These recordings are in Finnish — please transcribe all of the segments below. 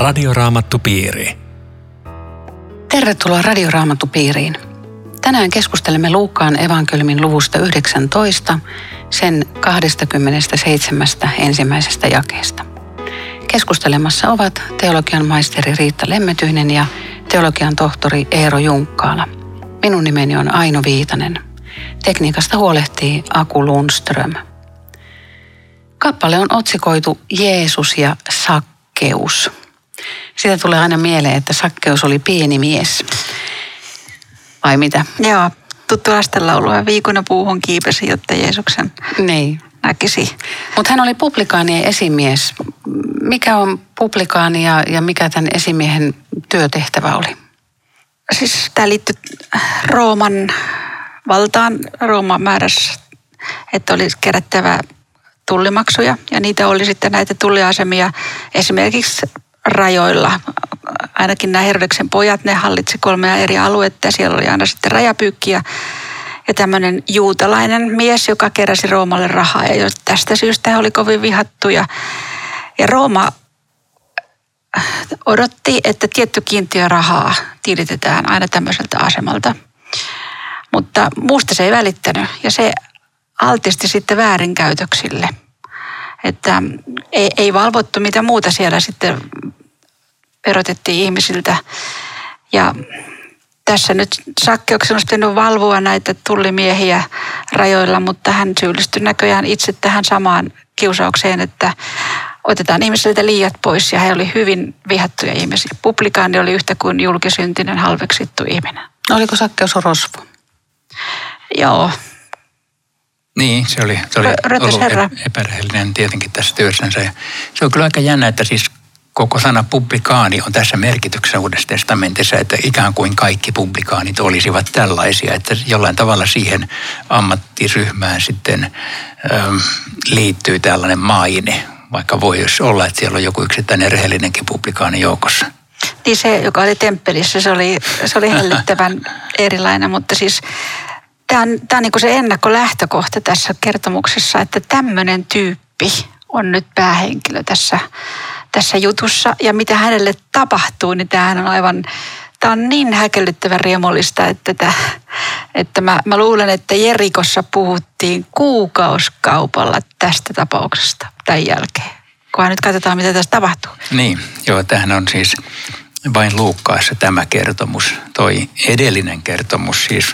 Radioraamattupiiri. Tervetuloa Radioraamattupiiriin. Tänään keskustelemme Luukkaan evankeliumin luvusta 19, sen 27. ensimmäisestä jakeesta. Keskustelemassa ovat teologian maisteri Riitta Lemmetyinen ja teologian tohtori Eero Junkkaala. Minun nimeni on Aino Viitanen. Tekniikasta huolehtii Aku Lundström. Kappale on otsikoitu Jeesus ja Sakkeus. Sitä tulee aina mieleen, että Sakkeus oli pieni mies. Vai mitä? Joo, tuttu lastenlaulua. Viikuna puuhun kiipesi, jotta Jeesuksen näkisi. Mutta hän oli publikaanien esimies. Mikä on publikaani ja mikä tämän esimiehen työtehtävä oli? Siis tämä liittyy Rooman valtaan. Rooma määräsi, että oli kerättävä tullimaksuja ja niitä oli sitten näitä tulliasemia esimerkiksi rajoilla. Ainakin nämä Herodeksen pojat, ne hallitsi 3 eri aluetta ja siellä oli aina sitten rajapyykkiä. Ja tämmöinen juutalainen mies, joka keräsi Roomalle rahaa ja tästä syystä he oli kovin vihattuja. Ja Rooma odotti, että tietty kiintiö rahaa tilitetään aina tämmöiseltä asemalta. Mutta muusta se ei välittänyt ja se altisti sitten väärinkäytöksille. Että ei valvottu mitä muuta siellä sitten verotettiin ihmisiltä. Ja tässä nyt Sakkeuksen olisi pitänyt valvoa näitä tullimiehiä rajoilla, mutta hän syyllistyi näköjään itse tähän samaan kiusaukseen, että otetaan ihmisiltä liiat pois ja he oli hyvin vihattuja ihmisiä. Publikaani oli yhtä kuin julkisyntinen halveksittu ihminen. Oliko Sakkeus rosvo? Joo. Niin, se oli ollut epärehellinen tietenkin tässä työssänsä. Se on kyllä aika jännä, että siis koko sana publikaani on tässä merkityksessä Uudessa testamentissa, että ikään kuin kaikki publikaanit olisivat tällaisia, että jollain tavalla siihen ammattiryhmään sitten liittyy tällainen maine, vaikka voi jos olla, että siellä on joku yksittäinen rehellinenkin publikaani joukossa. Niin se, joka oli temppelissä, se oli hellyttävän erilainen, mutta siis tämä on niin kuin se ennakkolähtökohta tässä kertomuksessa, että tämmöinen tyyppi on nyt päähenkilö tässä jutussa. Ja mitä hänelle tapahtuu, niin tämä on niin häkellyttävän riemullista, että mä luulen, että Jerikossa puhuttiin kuukausikaupalla tästä tapauksesta tämän jälkeen. Kunhan nyt katsotaan, mitä tässä tapahtuu. Niin, joo, tämähän on siis vain Luukkaassa tämä kertomus, toi edellinen kertomus, siis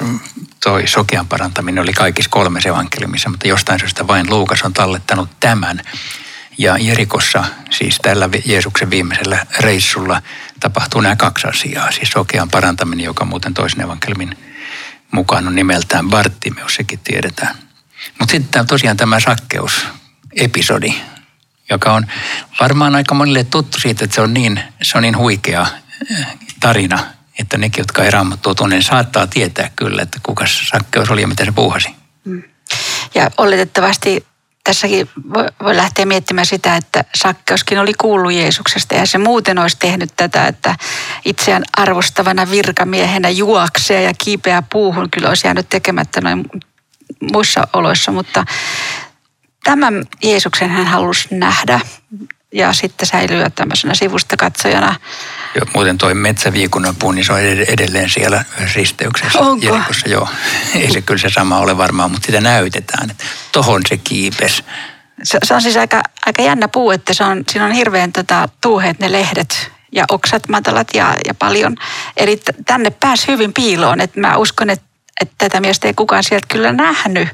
toi sokean parantaminen oli kaikissa 3 evankeliumissa, mutta jostain syystä vain Luukas on tallettanut tämän. Ja Jerikossa, siis tällä Jeesuksen viimeisellä reissulla, tapahtuu nämä 2 asiaa. Siis sokean parantaminen, joka muuten toisen evankeliumin mukaan on nimeltään Bartimeus, sekin tiedetään. Mutta sitten tosiaan tämä Sakkeus-episodi, joka on varmaan aika monille tuttu siitä, että se on niin huikea tarina, että nekin, jotka ei Raamattua tunne, saattaa tietää kyllä, että kuka Sakkeus oli ja mitä se puuhasi. Ja oletettavasti tässäkin voi lähteä miettimään sitä, että Sakkeuskin oli kuullut Jeesuksesta ja se muuten olisi tehnyt tätä, että itseään arvostavana virkamiehenä juoksee ja kiipeää puuhun. Kyllä olisi jäänyt tekemättä noin muissa oloissa, mutta tämän Jeesuksen hän halusi nähdä ja sitten säilyä tämmöisenä sivustakatsojana. Joo, muuten toi metsäviikunapuu, niin se on edelleen siellä risteyksessä. Onko? Jerikossa, joo. Ei se kyllä se sama ole varmaan, mutta sitä näytetään, että tohon se kiipesi. Se on siis aika jännä puu, että siinä on hirveän tuuheet ne lehdet ja oksat matalat ja paljon. Eli tänne pääsi hyvin piiloon, että mä uskon, että tätä miestä ei kukaan sieltä kyllä nähnyt,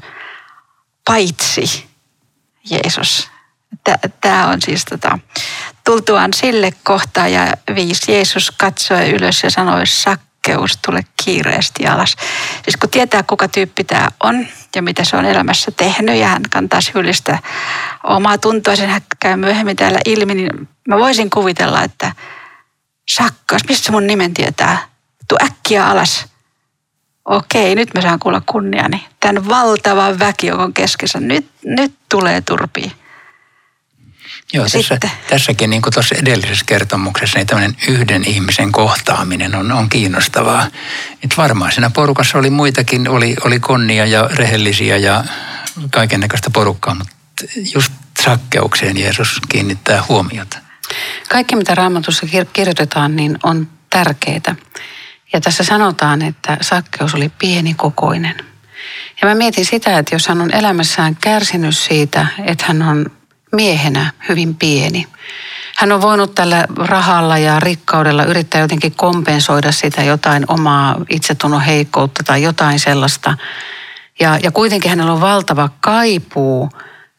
paitsi Jeesus. Tämä on siis tultuaan sille kohtaan ja 5 Jeesus katsoi ylös ja sanoi, Sakkeus, tule kiireesti alas. Siis kun tietää, kuka tyyppi tämä on ja mitä se on elämässä tehnyt ja hän kantaa syyllistä omaa tuntoa, sen hän käy myöhemmin täällä ilmi, niin mä voisin kuvitella, että Sakkeus, mistä mun nimen tietää? Tuu äkkiä alas. Okei, nyt mä saan kuulla kunniani. Tämän valtavan väkijoukon keskessä. Nyt tulee turpiin. Joo, tässäkin niin kuin tuossa edellisessä kertomuksessa, niin tämmöinen yhden ihmisen kohtaaminen on kiinnostavaa. Et varmaan siinä porukassa oli muitakin, oli konnia ja rehellisiä ja kaikennäköistä porukkaa, mutta just Sakkeukseen Jeesus kiinnittää huomiota. Kaikki, mitä Raamatussa kirjoitetaan, niin on tärkeää. Ja tässä sanotaan, että Sakkeus oli pienikokoinen. Ja mä mietin sitä, että jos hän on elämässään kärsinyt siitä, että hän on miehenä hyvin pieni. Hän on voinut tällä rahalla ja rikkaudella yrittää jotenkin kompensoida sitä jotain omaa itsetunnon heikkoutta tai jotain sellaista. Ja kuitenkin hänellä on valtava kaipuu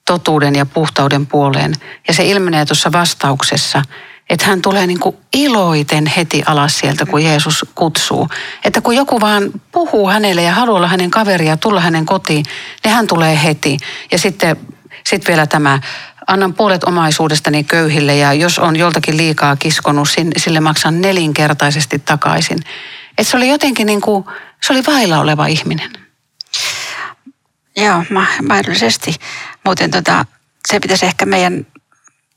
totuuden ja puhtauden puoleen. Ja se ilmenee tuossa vastauksessa, että hän tulee niin kuin iloiten heti alas sieltä, kun Jeesus kutsuu. Että kun joku vaan puhuu hänelle ja haluaa olla hänen kaveria ja tulla hänen kotiin, niin hän tulee heti. Ja sitten vielä tämä, annan puolet omaisuudestani köyhille ja jos on joltakin liikaa kiskonut, sille maksan 4-kertaisesti takaisin. Että se oli jotenkin niin kuin, se oli vailla oleva ihminen. Joo, mahdollisesti. Muuten se pitäisi ehkä meidän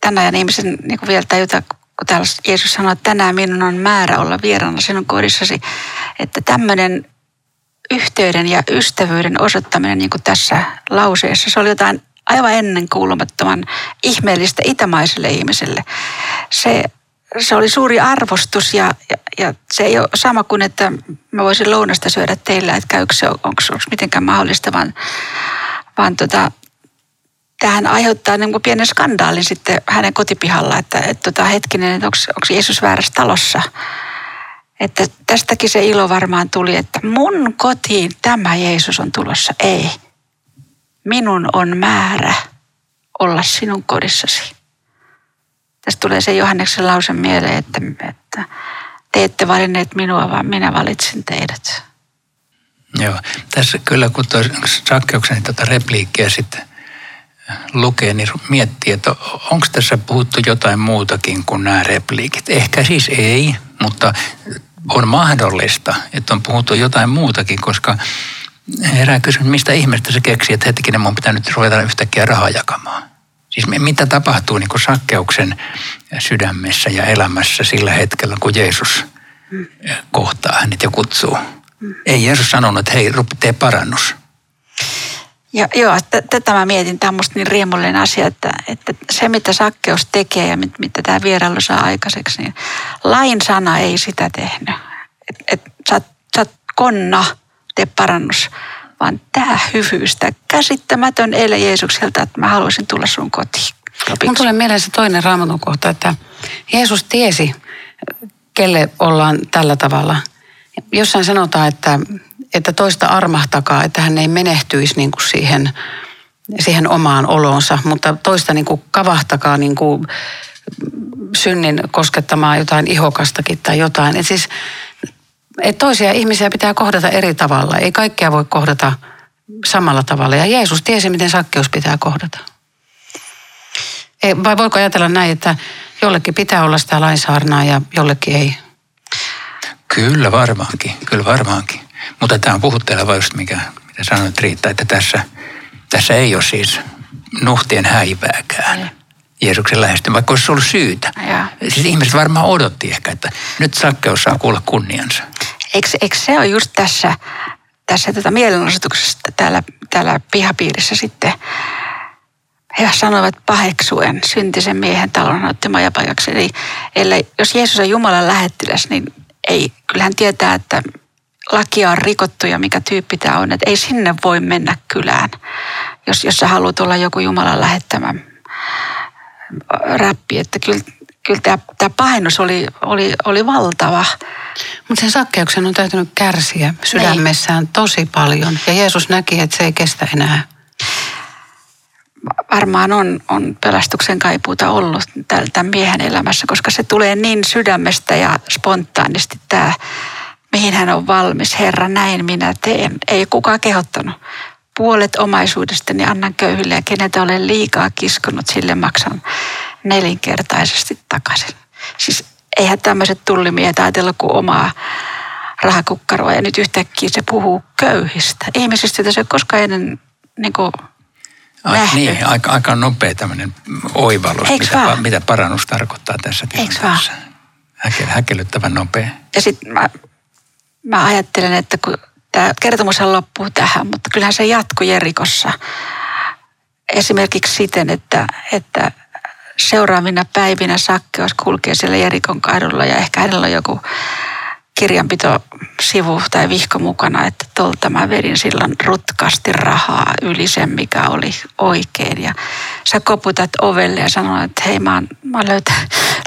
tänään ajan ihmisen niin kuin vielä tajuta, kun täällä Jeesus sanoo, että tänään minun on määrä olla vieraana sinun kodissasi. Että tämmöinen yhteyden ja ystävyyden osoittaminen niin kuin tässä lauseessa, se oli jotain aivan ennenkuulumattoman ihmeellistä itämaiselle ihmiselle. Se oli suuri arvostus ja se ei ole sama kuin, että mä voisin lounasta syödä teillä, että käykö se, onko mitenkään mahdollista, vaan tämähän aiheuttaa niin kuin pienen skandaalin sitten hänen kotipihalla, että hetkinen, että onko Jeesus väärässä talossa. Että tästäkin se ilo varmaan tuli, että mun kotiin tämä Jeesus on tulossa, ei. Minun on määrä olla sinun kodissasi. Tässä tulee se Johanneksen lause mieleen, että te ette valinneet minua, vaan minä valitsin teidät. Joo, tässä kyllä kun Sakkeuksen repliikkiä sitten lukee, niin miettii, että onko tässä puhuttu jotain muutakin kuin nämä repliikit. Ehkä siis ei, mutta on mahdollista, että on puhuttu jotain muutakin, koska herää kysymys, mistä ihmeestä se keksii, että hetkinen, mun pitää nyt ruveta yhtäkkiä rahaa jakamaan. Siis mitä tapahtuu niin kuin Sakkeuksen sydämessä ja elämässä sillä hetkellä, kun Jeesus kohtaa hänet ja kutsuu. Ei Jeesus sanonut, että hei, tee parannus. Ja, joo, tätä mä mietin. Tämä on musta niin riemullinen asia, että se mitä Sakkeus tekee ja mitä tämä vierailu saa aikaiseksi, niin lain sana ei sitä tehnyt. Että sä oot konna. Tee parannus, vaan tämä hyvyys, tämä käsittämätön eilen Jeesukselta, että mä haluaisin tulla sun kotiin. Mun tulee mieleen se toinen Raamatun kohta, että Jeesus tiesi, kelle ollaan tällä tavalla. Jossain sanotaan, että toista armahtakaa, että hän ei menehtyisi niin kuin siihen omaan oloonsa, mutta toista niin kuin kavahtakaa niin kuin synnin koskettamaan jotain ihokastakin tai jotain. Et siis että toisia ihmisiä pitää kohdata eri tavalla. Ei kaikkea voi kohdata samalla tavalla. Ja Jeesus tiesi, miten Sakkeus pitää kohdata. Vai voiko ajatella näin, että jollekin pitää olla sitä lainsaarnaa ja jollekin ei? Kyllä varmaankin. Mutta tämä on puhutteleva just, mitä sanoit Riitta, että tässä ei ole siis nuhtien häivääkään. Ja Jeesuksen lähestymään, vaikka olisi ollut syytä. Siis ihmiset varmaan odotti ehkä, että nyt Sakkeus saa kuulla kunniansa. Eikö se ole just tässä mielenosoituksessa täällä pihapiirissä sitten? He sanoivat paheksuen syntisen miehen talon otti majapaikaksi. Eli jos Jeesus on Jumalan lähettiläs, niin ei, kyllähän tietää, että lakia on rikottu ja mikä tyyppi tämä on. Että ei sinne voi mennä kylään, jos sä haluat olla joku Jumalan lähettämä räppi, että kyllä tämä pahennus oli valtava. Mutta sen Sakkeuksen on täytynyt kärsiä sydämessään tosi paljon ja Jeesus näki, että se ei kestä enää. Varmaan on pelastuksen kaipuuta ollut tämän miehen elämässä, koska se tulee niin sydämestä ja spontaanisti tämä, mihin hän on valmis. Herra, näin minä teen. Ei kukaan kehottanut. Puolet omaisuudestani annan köyhille ja keneltä olen liikaa kiskonut, sille maksan 4-kertaisesti takaisin. Siis eihän tämmöiset tullimiehet ajatella kuin omaa rahakukkaroa ja nyt yhtäkkiä se puhuu köyhistä. Ihmisistä, joita se ei koskaan ennen nähnyt. Niin, aika nopea tämmöinen oivallus, mitä parannus tarkoittaa tässä tilanteessa. Häkellyttävän nopea. Ja sitten mä ajattelen, että kun tämä kertomushan loppuu tähän, mutta kyllähän se jatkui Jerikossa. Esimerkiksi siten, että seuraavina päivinä Sakkeus kulkee siellä Jerikon kadulla ja ehkä hänellä on joku kirjanpitosivu tai vihko mukana, että tuolta mä vedin silloin rutkasti rahaa yli sen, mikä oli oikein. Ja sä koputat ovelle ja sanoo, että hei, mä oon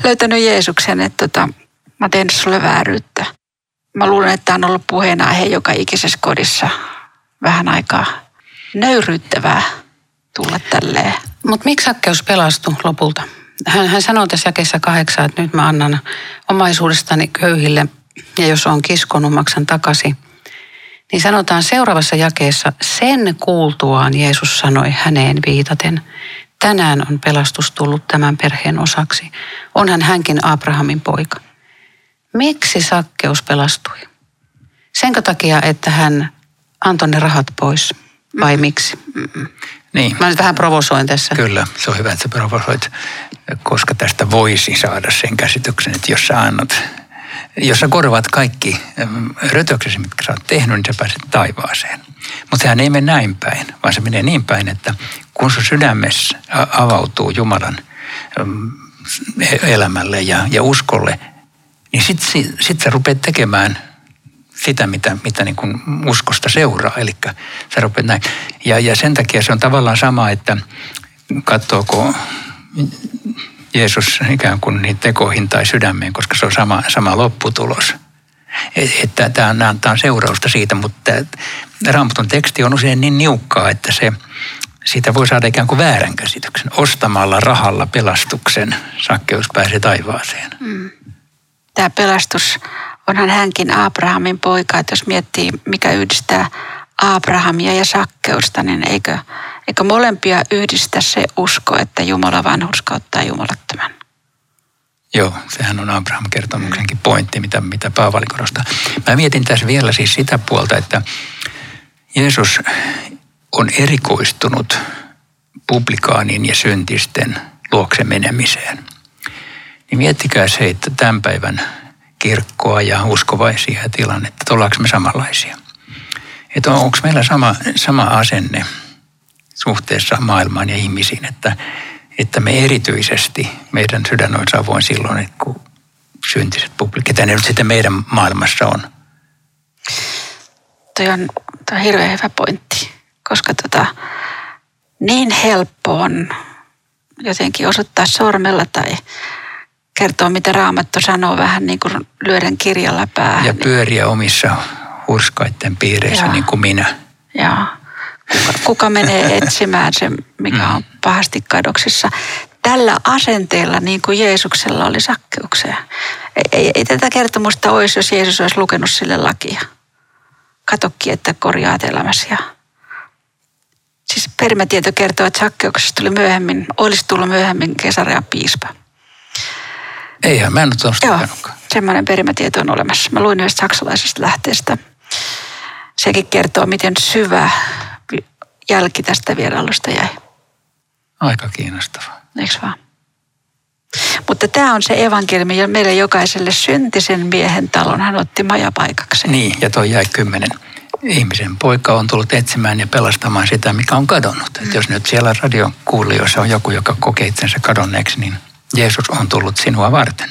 löytänyt Jeesuksen, että mä oon tehnyt sulle vääryyttä. Mä luulen, että tää on ollut puheenaihe joka ikisessä kodissa vähän aikaa. Nöyryyttävää tulla tälleen. Mutta miksi Sakkeus pelastui lopulta? Hän sanoo tässä jakeessa 8, että nyt mä annan omaisuudestani köyhille ja jos on kiskonut, maksan takaisin. Niin sanotaan seuraavassa jakeessa, sen kuultuaan Jeesus sanoi häneen viitaten, tänään on pelastus tullut tämän perheen osaksi. Onhan hänkin Abrahamin poika. Miksi Sakkeus pelastui? Senkö takia, että hän antoi ne rahat pois? Vai miksi? Niin. Mä nyt vähän provosoin tässä. Kyllä, se on hyvä, että sä provosoit, koska tästä voisi saada sen käsityksen, että jos sä annat, jos sä korvaat kaikki rötöksesi, mitkä sä oot tehnyt, niin sä pääset taivaaseen. Mutta sehän ei mene näin päin, vaan se menee niin päin, että kun sun sydämessä avautuu Jumalan elämälle ja uskolle, niin sit sä rupeat tekemään sitä, mitä niin kuin uskosta seuraa. Eli sä rupeat näin. Ja sen takia se on tavallaan sama, että katsoako Jeesus ikään kuin niitä tekoihin tai sydämeen, koska se on sama lopputulos. Että tämä on seurausta siitä, mutta Raamatun teksti on usein niin niukkaa, että siitä voi saada ikään kuin väärän käsityksen. Ostamalla rahalla pelastuksen Sakkeus pääsee taivaaseen. Tämä pelastus, onhan hänkin Abrahamin poika, että jos miettii, mikä yhdistää Abrahamia ja Sakkeusta, niin eikö molempia yhdistä se usko, että Jumala vanhurskauttaa jumalattoman? Joo, sehän on Abraham-kertomuksenkin pointti, mitä Paavali korostaa. Mä mietin tässä vielä siis sitä puolta, että Jeesus on erikoistunut publikaanin ja syntisten luokse menemiseen. Niin miettikää se, että tämän päivän kirkkoa ja uskovaisia tilannetta, että ollaanko me samanlaisia. Että onko meillä sama asenne suhteessa maailmaan ja ihmisiin, että me erityisesti, meidän sydän on savoin silloin, että kun syntiset publikit, ja ne nyt sitten meidän maailmassa on. Tuo on hirveän hyvä pointti, koska niin helppo on jotenkin osoittaa sormella tai kertoo, mitä Raamattu sanoo, vähän niin kuin lyödän kirjalla päähän. Ja pyöriä omissa hurskaiden piireissä, Niin kuin minä. Joo. Kuka menee etsimään sen, mikä on pahasti kadoksissa. Tällä asenteella, niin kuin Jeesuksella oli Sakkeukseen. Ei tätä kertomusta olisi, jos Jeesus olisi lukenut sille lakia. Katokki, että korjaat elämäsi. Siis perimätieto kertoo, että Sakkeuksesta olisi tullut myöhemmin Kesarean piispa. Eihän, mä en ole tuosta lukenutkaan. Semmoinen perimätieto on olemassa. Mä luin yhdestä saksalaisesta lähteestä. Sekin kertoo, miten syvä jälki tästä vierailusta jäi. Aika kiinnostavaa. Eikö vaan? Mutta tämä on se evankeliumi, ja meille jokaiselle syntisen miehen talon hän otti majapaikaksi. Niin, ja toi jäi 10. Ihmisen poika on tullut etsimään ja pelastamaan sitä, mikä on kadonnut. Et jos nyt siellä radiokuulijoissa on joku, joka kokee itsensä kadonneeksi, niin Jeesus on tullut sinua varten.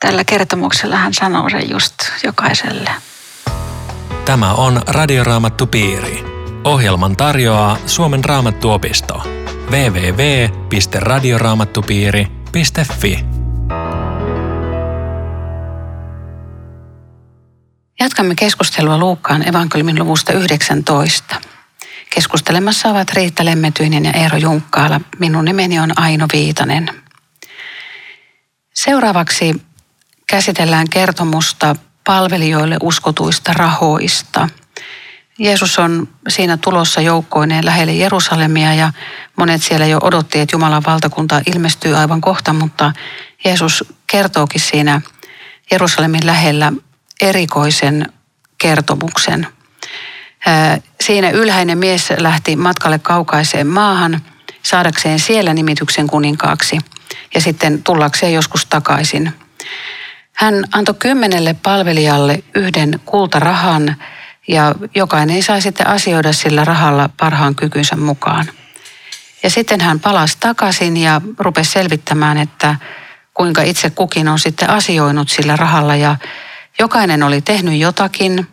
Tällä kertomuksella hän sanoo sen just jokaiselle. Tämä on Radioraamattupiiri. Ohjelman tarjoaa Suomen Raamattuopisto. www.radioraamattupiiri.fi Jatkamme keskustelua Luukkaan evankeliumin luvusta 19. Keskustelemassa ovat Riitta Lemmetyinen ja Eero Junkkaala. Minun nimeni on Aino Viitanen. Seuraavaksi käsitellään kertomusta palvelijoille uskotuista rahoista. Jeesus on siinä tulossa joukkoineen lähelle Jerusalemia ja monet siellä jo odotti, että Jumalan valtakunta ilmestyy aivan kohta, mutta Jeesus kertookin siinä Jerusalemin lähellä erikoisen kertomuksen. Siinä ylhäinen mies lähti matkalle kaukaiseen maahan saadakseen siellä nimityksen kuninkaaksi ja sitten tullakseen joskus takaisin. Hän antoi 10 palvelijalle 1 kultarahan ja jokainen sai sitten asioida sillä rahalla parhaan kykynsä mukaan. Ja sitten hän palasi takaisin ja rupesi selvittämään, että kuinka itse kukin on sitten asioinut sillä rahalla. Ja jokainen oli tehnyt jotakin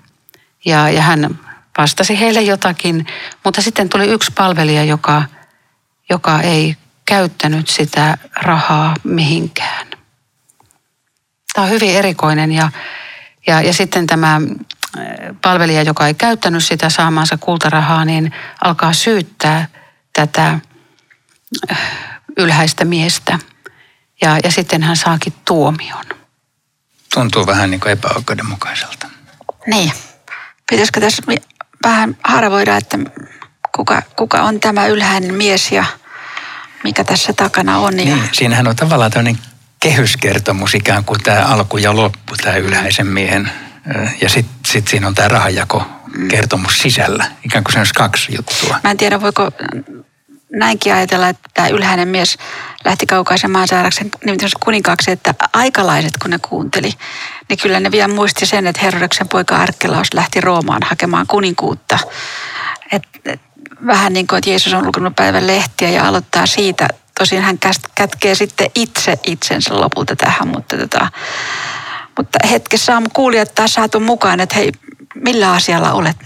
ja hän vastasi heille jotakin. Mutta sitten tuli yksi palvelija, joka ei käyttänyt sitä rahaa mihinkään. Tämä on hyvin erikoinen ja sitten tämä palvelija, joka ei käyttänyt sitä saamaansa kultarahaa, niin alkaa syyttää tätä ylhäistä miestä. Ja sitten hän saakin tuomion. Tuntuu vähän niin kuin epäoikeudenmukaiselta. Niin. Pitäisikö tässä vähän harvoida, että kuka on tämä ylhäinen mies ja mikä tässä takana on? Ja... Niin, siinähän on tavallaan tämmöinen kehyskertomus ikään kuin tämä alku ja loppu, tämä ylhäisen miehen. Ja sitten siinä on tämä rahanjakokertomus sisällä. Ikään kuin se on kaksi juttua. Mä en tiedä, voiko näinkin ajatella, että tämä ylhäinen mies lähti kaukaisemaan saadakseen nimittäin kuninkaaksi, että aikalaiset kun ne kuunteli, niin kyllä ne vielä muisti sen, että Herodeksen poika Arkkelaus lähti Roomaan hakemaan kuninkuutta. Et vähän niin kuin, että Jeesus on lukenut päivän lehtiä ja aloittaa siitä. Tosin hän kätkee sitten itsensä lopulta tähän, mutta hetkessä saamme kuulijat taas saatu mukaan, että hei, millä asialla olet?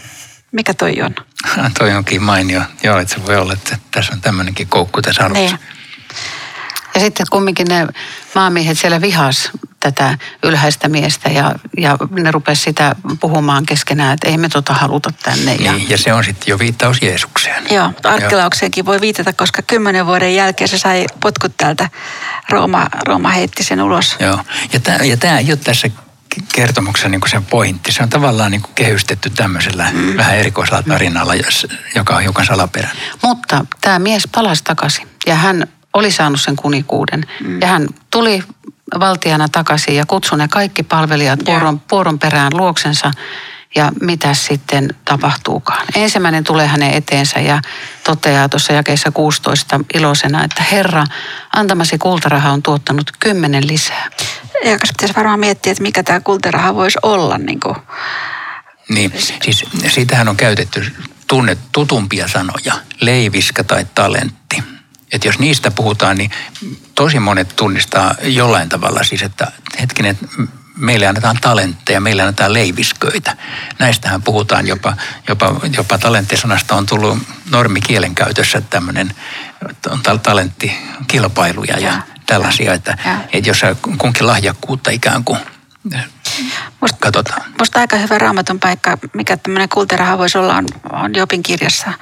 Mikä toi on? Toi onkin mainio. Joo, että se voi olla, että tässä on tämmöinenkin koukku tässä alussa. Niin. Ja sitten kumminkin ne maamiehet siellä vihas tätä ylhäistä miestä ja ne rupesi sitä puhumaan keskenään, että ei me haluta tänne. Niin, ja se on sitten jo viittaus Jeesukseen. Joo, Arkkilaukseenkin voi viitata, koska 10 vuoden jälkeen se sai potkut täältä. Rooma heitti sen ulos. Joo, ja tämä ei ole tässä kertomuksessa niin kuin sen pointti. Se on tavallaan niin kuin kehystetty tämmöisellä vähän erikoisella tarinalla, joka on hiukan salaperäinen. Mutta tämä mies palasi takaisin ja hän oli saanut sen kuninkuuden. Ja hän tuli valtiana takaisin ja kutsui ne kaikki palvelijat vuoron perään luoksensa. Ja mitä sitten tapahtuukaan? Ensimmäinen tulee hänen eteensä ja toteaa tuossa jakeessa 16 iloisena, että Herra, antamasi kultaraha on tuottanut 10 lisää. Ja pitäisi varmaan miettiä, että mikä tämä kultaraha voisi olla. Niin, siis siitähän on käytetty tutumpia sanoja, leiviska tai talentti. Että jos niistä puhutaan, niin tosi monet tunnistaa jollain tavalla siis, että hetkinen, meille annetaan talentteja, meille annetaan leivisköitä. Näistähän puhutaan jopa talenttisanasta on tullut normikielen käytössä tämmöinen talenttikilpailuja ja tällaisia, että jos kunkin lahjakkuutta ikään kuin katsotaan. Musta aika hyvä raamatun paikka, mikä tämmöinen kultaraha voisi olla, on Jobin kirjassa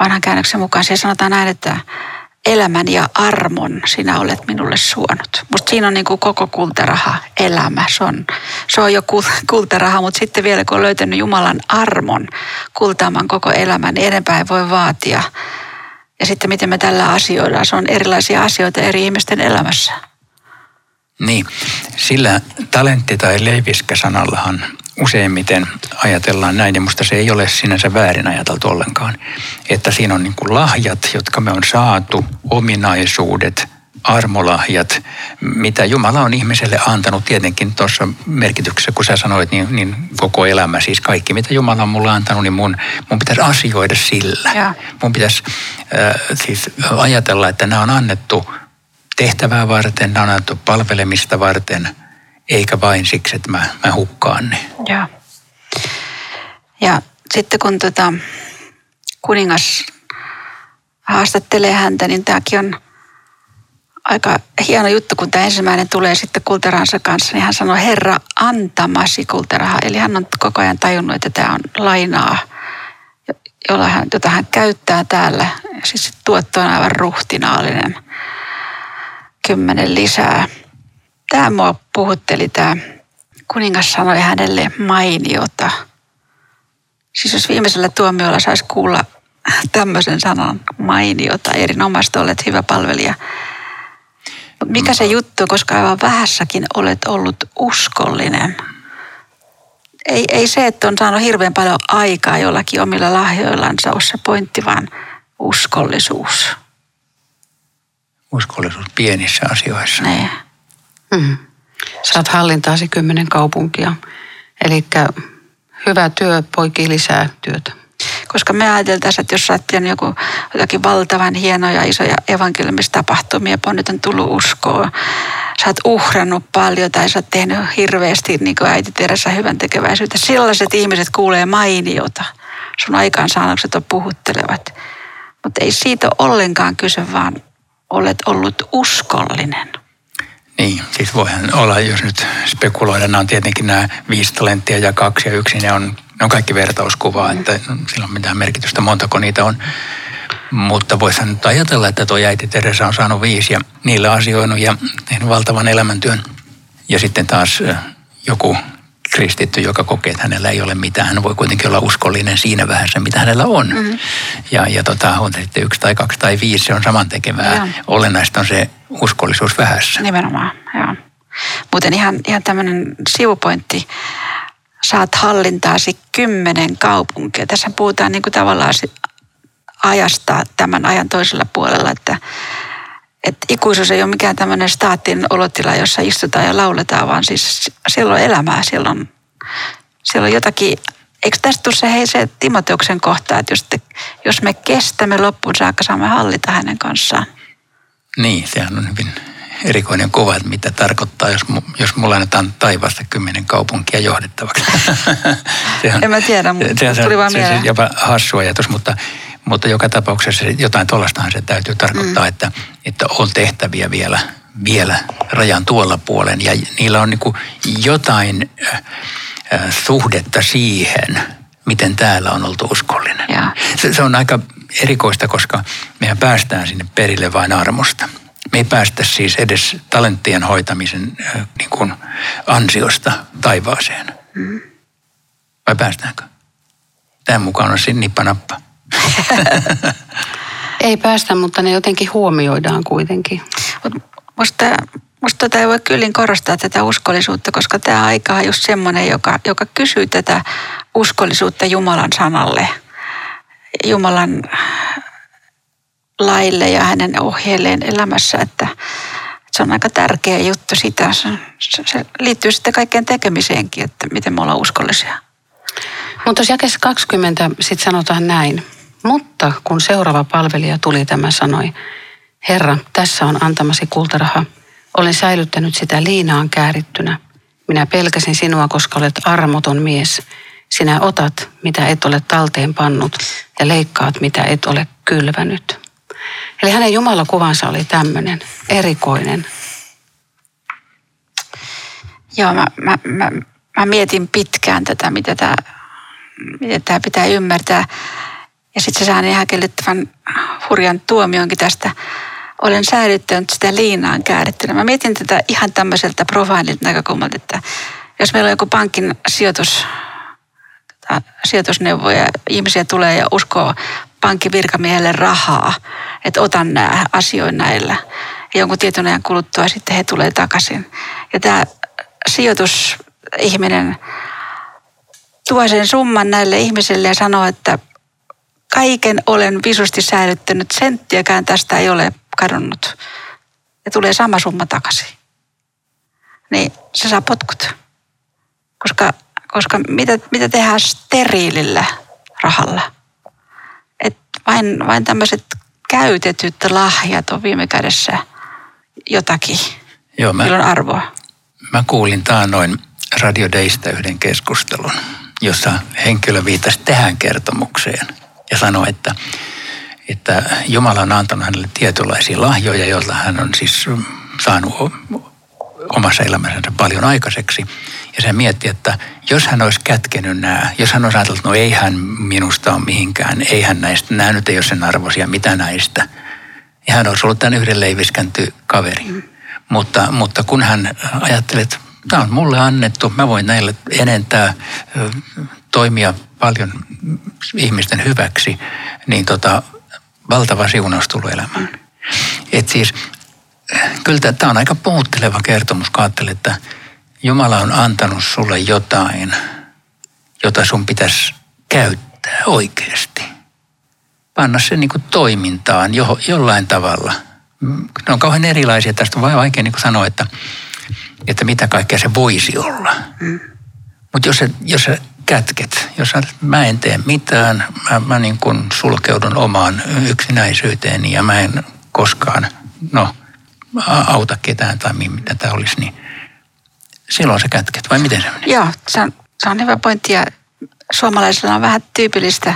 vanhan käännöksen mukaan. Siellä sanotaan näin, että elämän ja armon sinä olet minulle suonut. Musta siinä on niin kuin koko kultaraha, elämä. Se on jo kultaraha, mutta sitten vielä kun on löytänyt Jumalan armon kultaamaan koko elämän, niin enempää ei voi vaatia. Ja sitten miten me tällä asioidaan, se on erilaisia asioita eri ihmisten elämässä. Niin, sillä talentti- tai leiviskä-sanallahan useimmiten ajatellaan näin, ja musta se ei ole sinänsä väärin ajateltu ollenkaan, että siinä on niin kuin lahjat, jotka me on saatu, ominaisuudet, armolahjat, mitä Jumala on ihmiselle antanut tietenkin tuossa merkityksessä, kun sä sanoit, niin koko elämä, siis kaikki mitä Jumala on mulle antanut, niin mun pitäisi asioida sillä. Ja. Mun pitäisi siis ajatella, että nämä on annettu tehtävää varten, nämä on annettu palvelemista varten, eikä vain siksi, että mä hukkaan ne. Joo. Ja sitten kun kuningas haastattelee häntä, niin tämäkin on aika hieno juttu, kun tämä ensimmäinen tulee sitten kultarahansa kanssa, niin hän sanoo, Herra, antamasi kultaraha. Eli hän on koko ajan tajunnut, että tämä on lainaa, jota hän käyttää täällä. Ja siis se tuotto on aivan ruhtinaallinen. 10 lisää. Tämä mua puhutteli, tämä kuningas sanoi hänelle mainiota. Siis jos viimeisellä tuomiolla saisi kuulla tämmöisen sanan mainiota, erinomaista olet hyvä palvelija. Mikä se juttu, koska aivan vähässäkin olet ollut uskollinen. Ei se, että on saanut hirveän paljon aikaa jollakin omilla lahjoillansa, ole se pointti, vaan uskollisuus. Uskollisuus pienissä asioissa. Ne. Saat hallintaasi 10 kaupunkia. Eli hyvä työ poikii lisää työtä. koska me ajateltaisiin, että jos sä oot jotakin valtavan hienoja isoja evankeliumistapahtumia, kun nyt on tullut uskoa, sä oot uhrannut paljon tai sä oot tehnyt hirveästi, niin kuin äiti Teresa, hyvän tekeväisyyttä. Sellaiset ihmiset kuulee mainiota. Sun aikaansaannokset on puhuttelevat. Mutta ei siitä ole ollenkaan kyse, vaan olet ollut uskollinen. Niin, siis voihan olla, jos nyt spekuloidaan, on tietenkin nämä 5 talenttia ja 2 ja 1, ne on kaikki vertauskuvaa, että sillä on mitään merkitystä, montako niitä on. Mutta voisihan nyt ajatella, että tuo äiti Teresa on saanut 5 ja niillä asioinut ja tehnyt valtavan elämäntyön. Ja sitten taas joku kristitty, joka kokee, että hänellä ei ole mitään, hän voi kuitenkin olla uskollinen siinä vähän se, mitä hänellä on. Mm-hmm. On sitten 1 tai 2 tai 5, se on samantekevää. Joo. Olennaista on se uskollisuus vähässä. Nimenomaan, joo. Muuten ihan tämmöinen sivupointti. Saat hallintaasi 10 kaupunkia. Tässä puhutaan niin kuin tavallaan ajasta tämän ajan toisella puolella, että ikuisuus ei ole mikään tämmöinen staattinen olotila, jossa istutaan ja lauletaan, vaan siis siellä on elämää, siellä on jotakin. Eikö tästä tule se Timoteuksen kohta, että jos me kestämme loppuun saakka, saamme hallita hänen kanssaan? Niin, sehän on hyvin erikoinen kuva, että mitä tarkoittaa, jos mulla annetaan taivaasta 10 kaupunkia johdettavaksi. En mä tiedä, mutta tuli vaan mieleen. Se on jopa hassu ajatus, mutta joka tapauksessa jotain tuollaistahan se täytyy tarkoittaa, että on tehtäviä vielä rajan tuolla puolen. Ja niillä on niin kuin jotain suhdetta siihen, miten täällä on oltu uskollinen. Se on aika erikoista, koska mehän päästään sinne perille vain armosta. Me ei päästä siis edes talenttien hoitamisen niin kuin ansiosta taivaaseen. Vai päästäänkö? Tämän mukaan on siinä nippanappa. Ei päästä, mutta ne jotenkin huomioidaan kuitenkin. Musta ei voi kyllin korostaa tätä uskollisuutta, koska tämä aika on just semmoinen, joka kysyy tätä uskollisuutta Jumalan sanalle, Jumalan laille ja hänen ohjeelleen elämässä, että se on aika tärkeä juttu sitä. Se liittyy sitten kaikkeen tekemiseenkin, että miten me ollaan uskollisia. Mutta tuossa jakeessa 20 sitten sanotaan näin. Mutta kun seuraava palvelija tuli, tämä sanoi: Herra, tässä on antamasi kultaraha. Olen säilyttänyt sitä liinaan käärittynä. Minä pelkäsin sinua, koska olet armoton mies. Sinä otat, mitä et ole talteen pannut, ja leikkaat, mitä et ole kylvänyt. Eli hänen jumalakuvansa oli tämmöinen, erikoinen. Joo, mä mietin pitkään tätä, miten tämä pitää ymmärtää. Ja sitten se saa niin häkellyttävän hurjan tuomionkin tästä. Olen säilyttänyt sitä liinaan käärittynä. Mä mietin tätä ihan tämmöiseltä profaanilta näkökulmalta, että jos meillä on joku pankin sijoitusneuvoja, ihmisiä tulee ja uskoo pankin virkamiehelle rahaa, että otan nämä asioin näillä. Ja jonkun tietyn ajan kuluttua sitten he tulee takaisin. Ja tämä sijoitusihminen tuo sen summan näille ihmisille ja sanoo, että kaiken olen visusti säilyttänyt, senttiäkään tästä ei ole kadonnut. Ja tulee sama summa takaisin. Niin se saa potkut. Koska mitä tehdään steriilillä rahalla? Et vain tämmöiset käytetyt lahjat on viime kädessä jotakin. Joo, niillä on arvoa. Mä kuulin taannoin Radio Daysta yhden keskustelun, jossa henkilö viitasi tähän kertomukseen ja sanoi, että Jumala on antanut hänelle tietynlaisia lahjoja, joilla hän on siis saanut omassa elämänsä paljon aikaiseksi. Ja se mietti, että jos hän olisi kätkenyt nämä, jos hän olisi ajatellut, että no ei hän minusta ole mihinkään, ei hän näistä, nämä nyt ei ole sen arvoisia, mitä näistä. Ja hän olisi ollut tämän yhden leiviskäänty kaveri. Mutta kun hän ajattelee, että tämä on mulle annettu, mä voin näille enentää toimia paljon ihmisten hyväksi, niin valtava siunaus tullut elämään. Et siis, kyllä tämä on aika puhutteleva kertomus, kun ajattelee, että Jumala on antanut sulle jotain, jota sun pitäisi käyttää oikeasti. Panna se niin kuin toimintaan jollain tavalla. Ne on kauhean erilaisia. Tästä on vaikea niin kuin sanoa, että mitä kaikkea se voisi olla. Mutta jos sä kätket. Jos ajattelet, että mä en tee mitään, mä niin kuin sulkeudun omaan yksinäisyyteeni ja mä en koskaan, auta ketään tai mitä tämä olisi, niin silloin se kätket, vai miten se menee? Joo, se on hyvä pointti ja suomalaisilla on vähän tyypillistä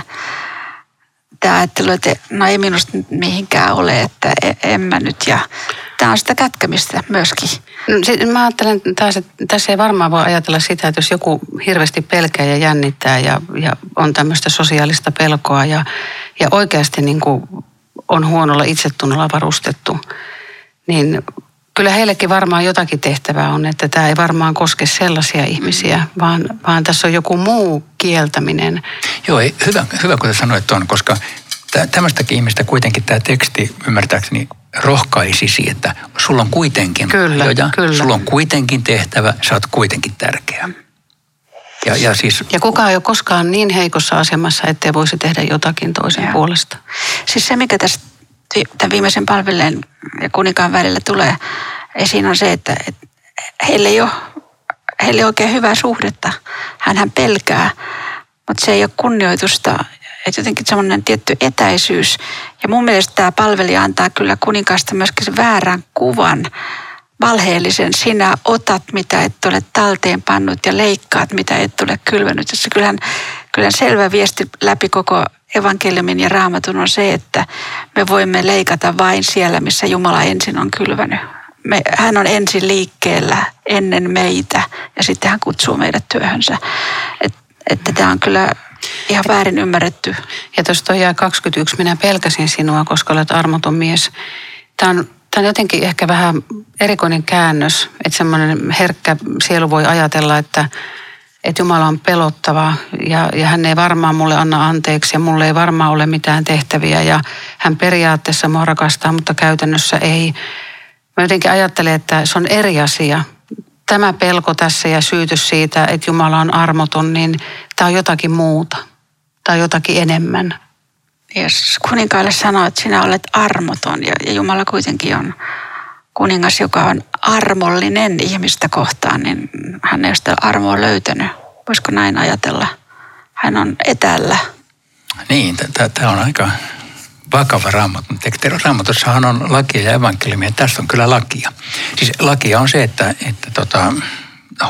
tämä ajattelu, että ei minusta mihinkään ole, että en mä nyt ja tämä on sitä kätkemistä myöskin. Mä ajattelen taas, että tässä ei varmaan voi ajatella sitä, että jos joku hirveästi pelkää ja jännittää ja on tämmöistä sosiaalista pelkoa ja oikeasti niin kuin on huonolla itsetunnolla varustettu, niin kyllä heillekin varmaan jotakin tehtävää on, että tämä ei varmaan koske sellaisia ihmisiä, vaan tässä on joku muu kieltäminen. Joo, hyvä kun te sanoit tuon, koska tämmöistäkin ihmistä kuitenkin tämä teksti ymmärtääkseni rohkaisisi, että sulla on kuitenkin kyllä. Sulla on kuitenkin tehtävä, sä oot kuitenkin tärkeä. Ja kukaan ei ole koskaan niin heikossa asemassa, ettei voisi tehdä jotakin toisen puolesta. Siis se, mikä tässä tämän viimeisen palvelleen ja kuninkaan välillä tulee esiin on se, että heillä ei ole oikein hyvää suhdetta. Hänhän pelkää, mutta se ei ole kunnioitusta. Että jotenkin semmoinen tietty etäisyys. Ja mun mielestä tämä palvelija antaa kyllä kuninkaasta myöskin sen väärän kuvan, valheellisen. Sinä otat, mitä et ole talteen pannut ja leikkaat, mitä et ole kylvänyt. Tässä kyllähän selvä viesti läpi koko evankeliumin ja raamatun on se, että me voimme leikata vain siellä, missä Jumala ensin on kylvänyt. Hän on ensin liikkeellä ennen meitä ja sitten hän kutsuu meidät työhönsä. Että tämä on kyllä ihan väärin ymmärretty. Ja tuosta jää 21, minä pelkäsin sinua, koska olet armoton mies. Tämä on jotenkin ehkä vähän erikoinen käännös, että semmoinen herkkä sielu voi ajatella, että Jumala on pelottava ja hän ei varmaan mulle anna anteeksi ja mulle ei varmaan ole mitään tehtäviä ja hän periaatteessa mua rakastaa, mutta käytännössä ei. Mä jotenkin ajattelen, että se on eri asia. Tämä pelko tässä ja syytös siitä, että Jumala on armoton, niin tämä on jotakin muuta tai jotakin enemmän. Jos kuninkaalle sanoo, että sinä olet armoton ja Jumala kuitenkin on kuningas, joka on armollinen ihmistä kohtaan, niin hän ei ole sitä armoa löytänyt. Voisiko näin ajatella? Hän on etäällä. Niin, tämä on aika vakava raamatun teksti. Raamatussahan on lakia ja evankeliumia. Tässä on kyllä lakia. Siis lakia on se, että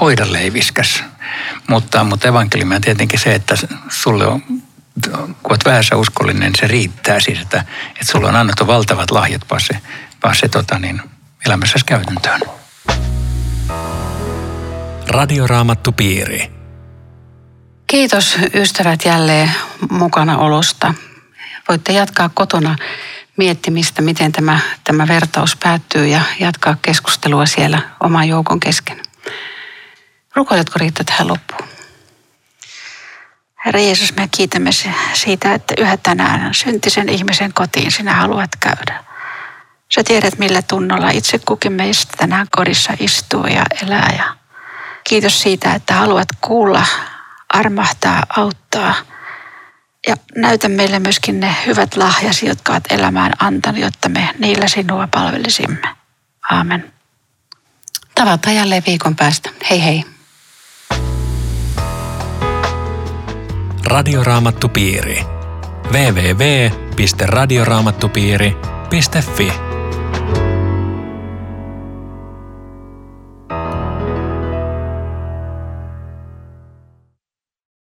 hoida leiviskäs. Mutta evankeliumia on tietenkin se, että sulle on, kun olet vähässä uskollinen, se riittää. Siis, että sulle on annettu valtavat lahjat, vaan se elämässäsi käytäntöön. Radioraamattupiiri. Kiitos ystävät jälleen mukana olosta. Voitte jatkaa kotona miettimistä, miten tämä vertaus päättyy ja jatkaa keskustelua siellä oman joukon kesken. Rukoiletko Riitta tähän loppuun? Herra Jeesus, me kiitämme siitä, että yhä tänään syntisen ihmisen kotiin sinä haluat käydä. Sä tiedät, millä tunnolla itse kukin meistä tänään kodissa istuu ja elää. Ja kiitos siitä, että haluat kuulla, armahtaa, auttaa. Ja näytä meille myöskin ne hyvät lahjasi, jotka olet elämään antanut, jotta me niillä sinua palvelisimme. Aamen. Tavataan jälleen viikon päästä. Hei hei. Radioraamattupiiri. www.radioraamattupiiri.fi